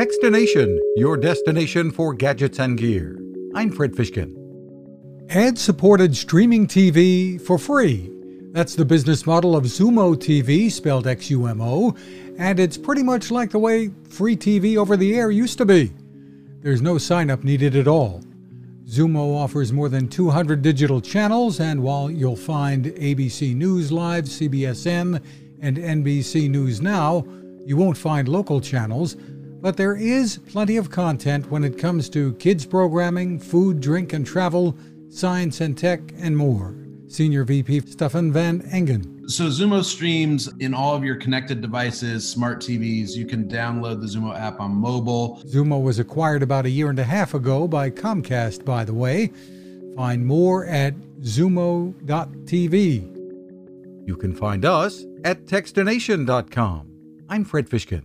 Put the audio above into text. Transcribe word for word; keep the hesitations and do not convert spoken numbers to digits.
Textination, your destination for gadgets and gear. I'm Fred Fishkin. Ad-supported streaming T V for free. That's the business model of Xumo T V, spelled X U M O, and it's pretty much like the way free T V over the air used to be. There's no sign-up needed at all. Xumo offers more than two hundred digital channels, and while you'll find A B C News Live, C B S N, and N B C News Now, you won't find local channels, but there is plenty of content when it comes to kids programming, food, drink, and travel, science and tech, and more. Senior V P Stefan van Engen. So Xumo streams in all of your connected devices, smart T Vs. You can download the Xumo app on mobile. Xumo was acquired about a year and a half ago by Comcast, by the way. Find more at xumo dot t v. You can find us at textination dot com. I'm Fred Fishkin.